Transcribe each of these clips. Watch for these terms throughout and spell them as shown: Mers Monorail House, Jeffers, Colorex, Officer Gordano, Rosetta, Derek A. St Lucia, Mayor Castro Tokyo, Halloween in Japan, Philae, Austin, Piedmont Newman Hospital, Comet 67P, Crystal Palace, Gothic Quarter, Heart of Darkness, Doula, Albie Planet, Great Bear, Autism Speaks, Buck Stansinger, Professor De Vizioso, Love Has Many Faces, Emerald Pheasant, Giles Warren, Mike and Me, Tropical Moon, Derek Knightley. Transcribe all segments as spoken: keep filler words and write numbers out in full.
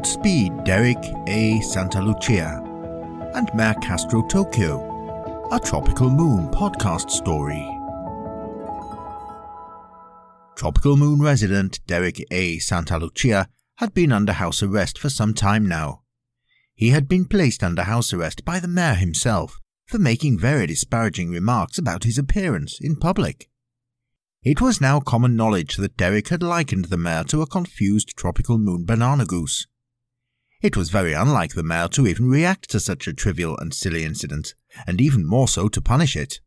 outspeed Derek A. St Lucia and Mayor Castro Tokyo, a Tropical Moon podcast story. Tropical Moon resident Derek A. St Lucia had been under house arrest for some time now. He had been placed under house arrest by the mayor himself for making very disparaging remarks about his appearance in public. It was now common knowledge that Derek had likened the mayor to a confused Tropical Moon banana goose. It was very unlike the mayor to even react to such a trivial and silly incident, and even more so to punish it.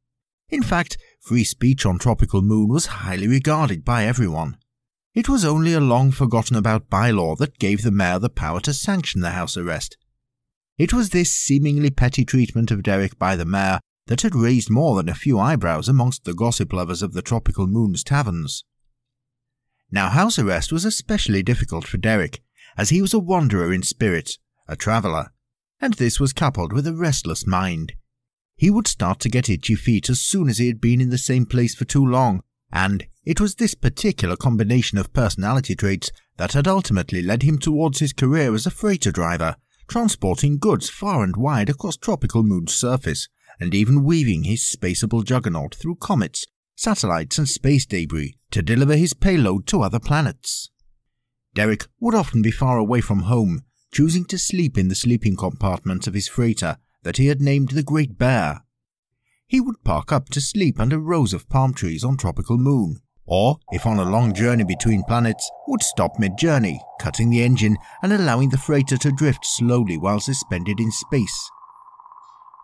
In fact, free speech on Tropical Moon was highly regarded by everyone. It was only a long-forgotten-about bylaw that gave the mayor the power to sanction the house arrest. It was this seemingly petty treatment of Derek by the mayor that had raised more than a few eyebrows amongst the gossip lovers of the Tropical Moon's taverns. Now, house arrest was especially difficult for Derek, as he was a wanderer in spirit, a traveller, and this was coupled with a restless mind. He would start to get itchy feet as soon as he had been in the same place for too long, and it was this particular combination of personality traits that had ultimately led him towards his career as a freighter driver, transporting goods far and wide across Tropical Moon's surface, and even weaving his spaceable juggernaut through comets, satellites and space debris to deliver his payload to other planets. Derek would often be far away from home, choosing to sleep in the sleeping compartment of his freighter that he had named the Great Bear. He would park up to sleep under rows of palm trees on Tropical Moon, or, if on a long journey between planets, would stop mid-journey, cutting the engine and allowing the freighter to drift slowly while suspended in space.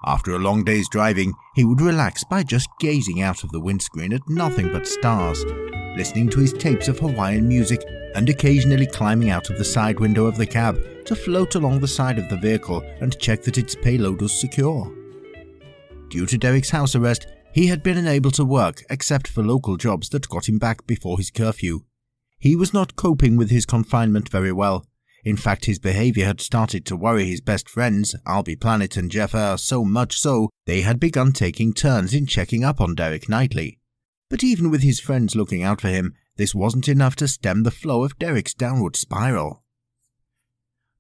After a long day's driving, he would relax by just gazing out of the windscreen at nothing but stars, listening to his tapes of Hawaiian music and occasionally climbing out of the side window of the cab to float along the side of the vehicle and check that its payload was secure. Due to Derek's house arrest, he had been unable to work except for local jobs that got him back before his curfew. He was not coping with his confinement very well. In fact, his behaviour had started to worry his best friends, Albie Planet and Jeffers, so much so they had begun taking turns in checking up on Derek Knightley. But even with his friends looking out for him, this wasn't enough to stem the flow of Derek's downward spiral.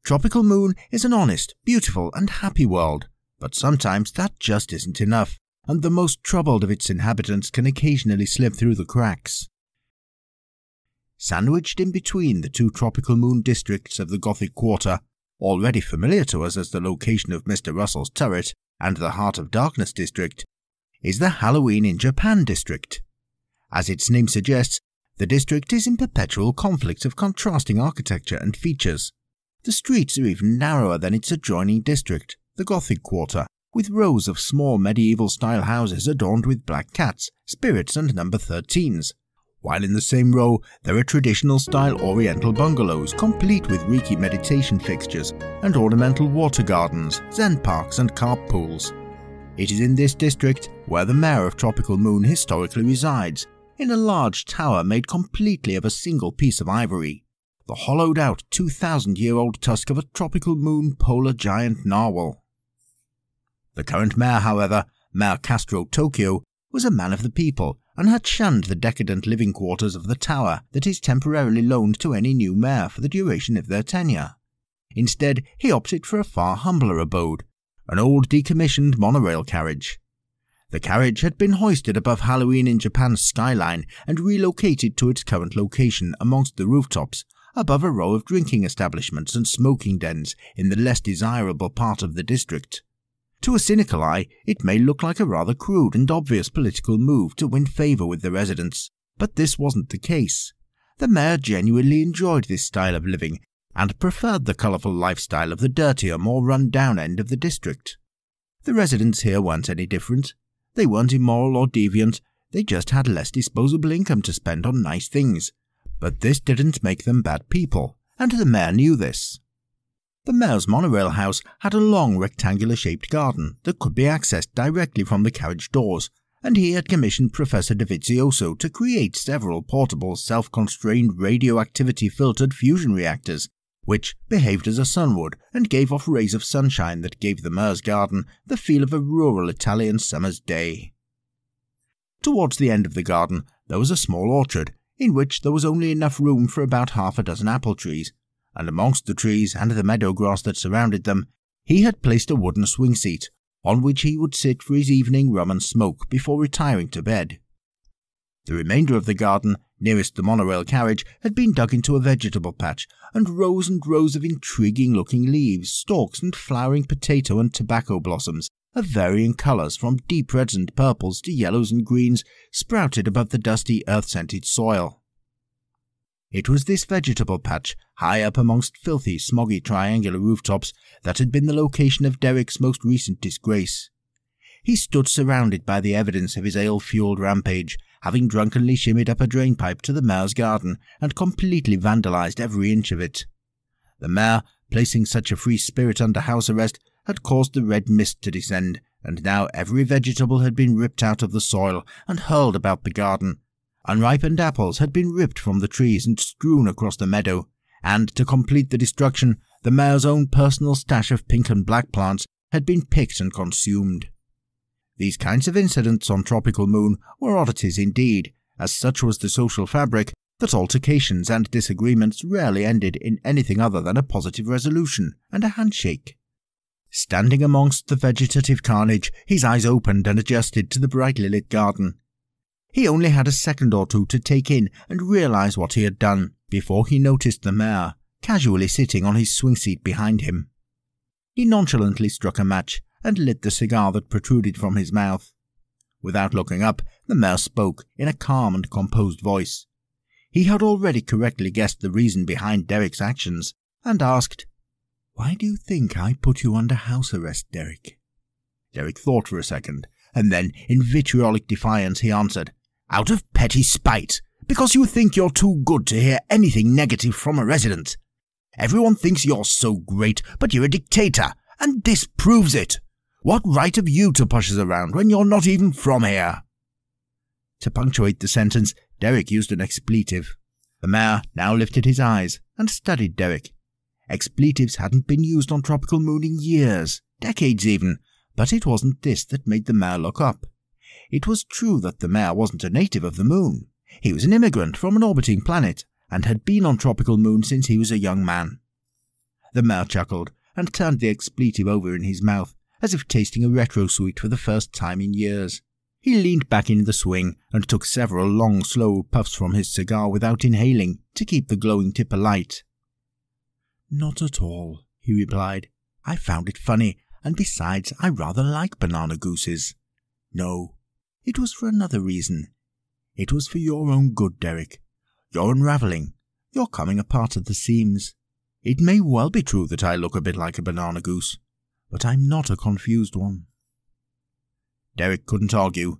Tropical Moon is an honest, beautiful and happy world, but sometimes that just isn't enough, and the most troubled of its inhabitants can occasionally slip through the cracks. Sandwiched in between the two Tropical Moon districts of the Gothic Quarter, already familiar to us as the location of Mister Russell's turret, and the Heart of Darkness district, is the Halloween in Japan district. As its name suggests, the district is in perpetual conflict of contrasting architecture and features. The streets are even narrower than its adjoining district, the Gothic Quarter, with rows of small medieval-style houses adorned with black cats, spirits and number thirteens. While in the same row, there are traditional-style oriental bungalows complete with Reiki meditation fixtures and ornamental water gardens, zen parks and carp pools. It is in this district where the mayor of Tropical Moon historically resides, in a large tower made completely of a single piece of ivory, the hollowed-out two thousand year old tusk of a Tropical Moon polar giant narwhal. The current mayor, however, Mayor Castro Tokyo, was a man of the people, and had shunned the decadent living quarters of the tower that is temporarily loaned to any new mayor for the duration of their tenure. Instead, he opted for a far humbler abode, an old decommissioned monorail carriage. The carriage had been hoisted above Halloween in Japan's skyline and relocated to its current location amongst the rooftops, above a row of drinking establishments and smoking dens in the less desirable part of the district. To a cynical eye, it may look like a rather crude and obvious political move to win favour with the residents, but this wasn't the case. The mayor genuinely enjoyed this style of living and preferred the colourful lifestyle of the dirtier, more run-down end of the district. The residents here weren't any different. They weren't immoral or deviant, they just had less disposable income to spend on nice things. But this didn't make them bad people, and the mayor knew this. The Mers Monorail House had a long rectangular-shaped garden that could be accessed directly from the carriage doors, and he had commissioned Professor De Vizioso to create several portable, self-constrained radioactivity-filtered fusion reactors, which behaved as a sun would and gave off rays of sunshine that gave the Mers garden the feel of a rural Italian summer's day. Towards the end of the garden, there was a small orchard, in which there was only enough room for about half a dozen apple trees, and amongst the trees and the meadow grass that surrounded them, he had placed a wooden swing seat, on which he would sit for his evening rum and smoke before retiring to bed. The remainder of the garden, nearest the monorail carriage, had been dug into a vegetable patch, and rows and rows of intriguing-looking leaves, stalks and flowering potato and tobacco blossoms, of varying colours from deep reds and purples to yellows and greens, sprouted above the dusty, earth-scented soil. It was this vegetable patch, high up amongst filthy, smoggy triangular rooftops, that had been the location of Derek's most recent disgrace. He stood surrounded by the evidence of his ale-fuelled rampage, having drunkenly shimmied up a drainpipe to the mayor's garden and completely vandalised every inch of it. The mayor, placing such a free spirit under house arrest, had caused the red mist to descend, and now every vegetable had been ripped out of the soil and hurled about the garden. Unripened apples had been ripped from the trees and strewn across the meadow, and, to complete the destruction, the mayor's own personal stash of pink and black plants had been picked and consumed. These kinds of incidents on Tropical Moon were oddities indeed, as such was the social fabric that altercations and disagreements rarely ended in anything other than a positive resolution and a handshake. Standing amongst the vegetative carnage, his eyes opened and adjusted to the brightly lit garden. He only had a second or two to take in and realise what he had done before he noticed the mayor, casually sitting on his swing seat behind him. He nonchalantly struck a match and lit the cigar that protruded from his mouth. Without looking up, the mayor spoke in a calm and composed voice. He had already correctly guessed the reason behind Derek's actions, and asked, "Why do you think I put you under house arrest, Derek?" Derek thought for a second, and then, in vitriolic defiance, he answered, "Out of petty spite, because you think you're too good to hear anything negative from a resident. Everyone thinks you're so great, but you're a dictator, and this proves it. What right have you to push us around when you're not even from here?" To punctuate the sentence, Derek used an expletive. The mayor now lifted his eyes and studied Derek. Expletives hadn't been used on Tropical Moon in years, decades even, but it wasn't this that made the mayor look up. It was true that the mayor wasn't a native of the moon. He was an immigrant from an orbiting planet, and had been on Tropical Moon since he was a young man. The mayor chuckled, and turned the expletive over in his mouth, as if tasting a retro sweet for the first time in years. He leaned back in the swing, and took several long, slow puffs from his cigar without inhaling, to keep the glowing tip alight. "Not at all," he replied. "I found it funny, and besides, I rather like banana gooses. No, it was for another reason. It was for your own good, Derek. You're unravelling. You're coming apart at the seams. It may well be true that I look a bit like a banana goose, but I'm not a confused one." Derek couldn't argue.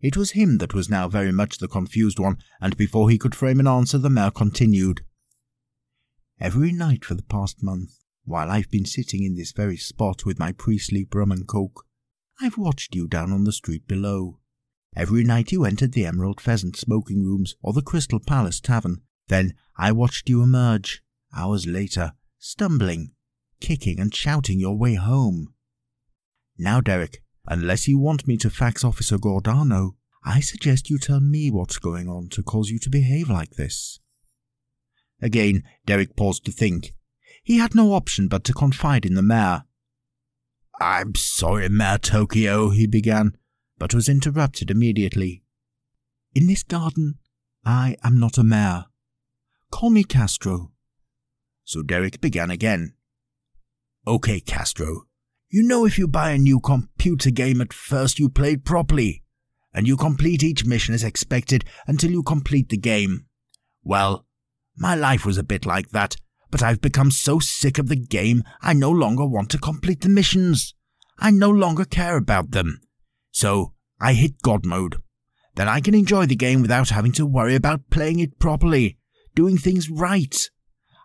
It was him that was now very much the confused one, and before he could frame an answer, the mayor continued. "Every night for the past month, while I've been sitting in this very spot with my pre-sleep rum and coke, I've watched you down on the street below. Every night you entered the Emerald Pheasant smoking rooms or the Crystal Palace tavern. Then I watched you emerge, hours later, stumbling, kicking and shouting your way home. Now, Derek, unless you want me to fax Officer Gordano, I suggest you tell me what's going on to cause you to behave like this." Again, Derek paused to think. He had no option but to confide in the mayor. "I'm sorry, Mayor Tokyo," he began, but was interrupted immediately. "In this garden, I am not a mayor. Call me Castro." So Derek began again. "Okay, Castro, you know if you buy a new computer game at first you play it properly, and you complete each mission as expected until you complete the game. Well, my life was a bit like that, but I've become so sick of the game I no longer want to complete the missions. I no longer care about them. So, I hit God mode. Then I can enjoy the game without having to worry about playing it properly, doing things right.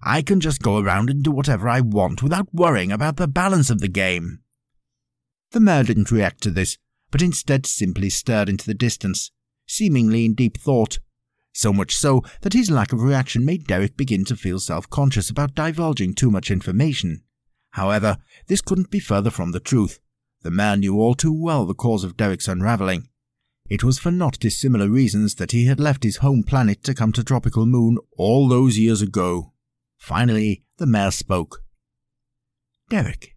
I can just go around and do whatever I want without worrying about the balance of the game." The mayor didn't react to this, but instead simply stared into the distance, seemingly in deep thought, so much so that his lack of reaction made Derek begin to feel self-conscious about divulging too much information. However, this couldn't be further from the truth. The mayor knew all too well the cause of Derek's unravelling. It was for not dissimilar reasons that he had left his home planet to come to Tropical Moon all those years ago. Finally, the mayor spoke. "Derek,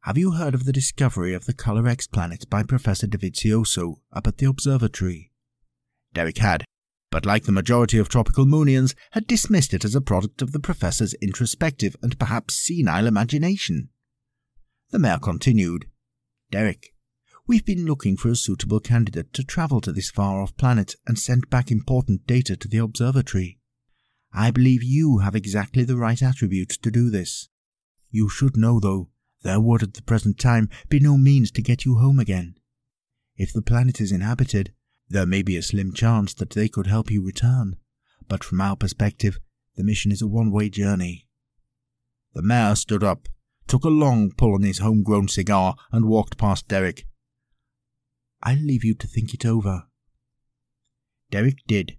have you heard of the discovery of the Colorex planet by Professor De Vizioso up at the observatory?" Derek had, but like the majority of tropical Moonians, had dismissed it as a product of the professor's introspective and perhaps senile imagination. The mayor continued, "Derek, we've been looking for a suitable candidate to travel to this far-off planet and sent back important data to the observatory. I believe you have exactly the right attributes to do this. You should know, though, there would at the present time be no means to get you home again. If the planet is inhabited, there may be a slim chance that they could help you return, but from our perspective, the mission is a one-way journey." The mayor stood up, took a long pull on his homegrown cigar, and walked past Derek. "I'll leave you to think it over." Derek did,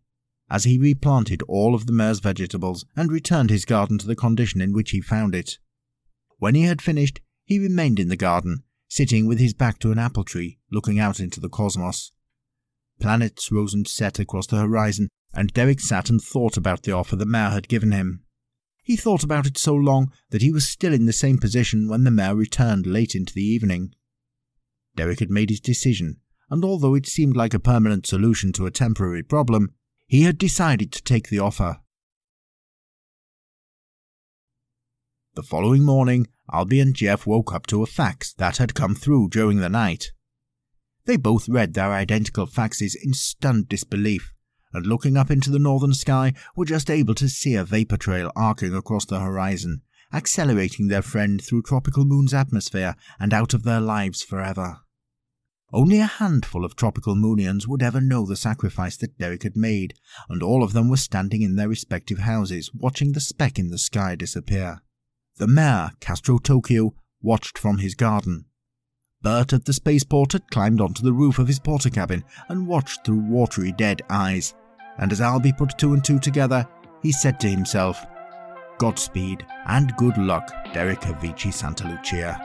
as he replanted all of the mayor's vegetables and returned his garden to the condition in which he found it. When he had finished, he remained in the garden, sitting with his back to an apple tree, looking out into the cosmos. Planets rose and set across the horizon, and Derek sat and thought about the offer the mayor had given him. He thought about it so long that he was still in the same position when the mayor returned late into the evening. Derek had made his decision, and although it seemed like a permanent solution to a temporary problem, he had decided to take the offer. The following morning, Albie and Jeff woke up to a fax that had come through during the night. They both read their identical faxes in stunned disbelief, and looking up into the northern sky were just able to see a vapour trail arcing across the horizon, accelerating their friend through Tropical Moon's atmosphere and out of their lives forever. Only a handful of Tropical Moonians would ever know the sacrifice that Derek had made, and all of them were standing in their respective houses watching the speck in the sky disappear. The mayor, Castro Tokyo, watched from his garden. Bert at the spaceport had climbed onto the roof of his porter cabin and watched through watery dead eyes, and as Albie put two and two together, he said to himself, "Godspeed and good luck, Derek Avici Santa Lucia.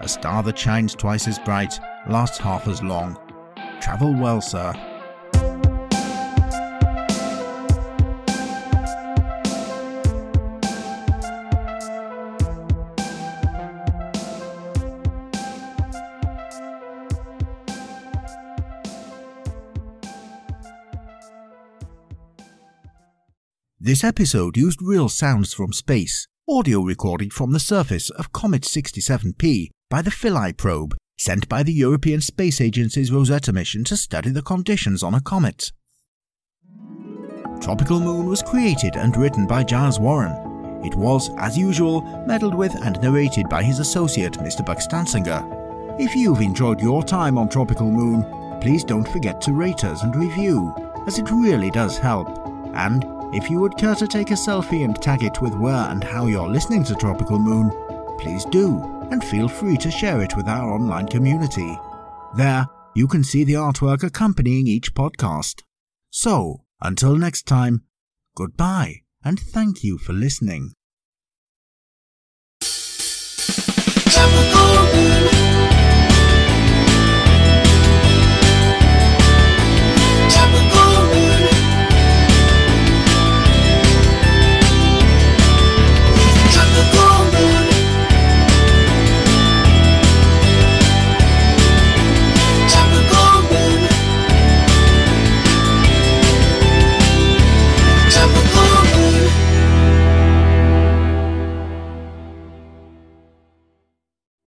A star that shines twice as bright, lasts half as long. Travel well, sir." This episode used real sounds from space, audio recorded from the surface of Comet sixty-seven P by the Philae probe, sent by the European Space Agency's Rosetta mission to study the conditions on a comet. Tropical Moon was created and written by Giles Warren. It was, as usual, meddled with and narrated by his associate, Mister Buck Stansinger. If you've enjoyed your time on Tropical Moon, please don't forget to rate us and review, as it really does help. And if you would care to take a selfie and tag it with where and how you're listening to Tropical Moon, please do, and feel free to share it with our online community. There, you can see the artwork accompanying each podcast. So, until next time, goodbye, and thank you for listening.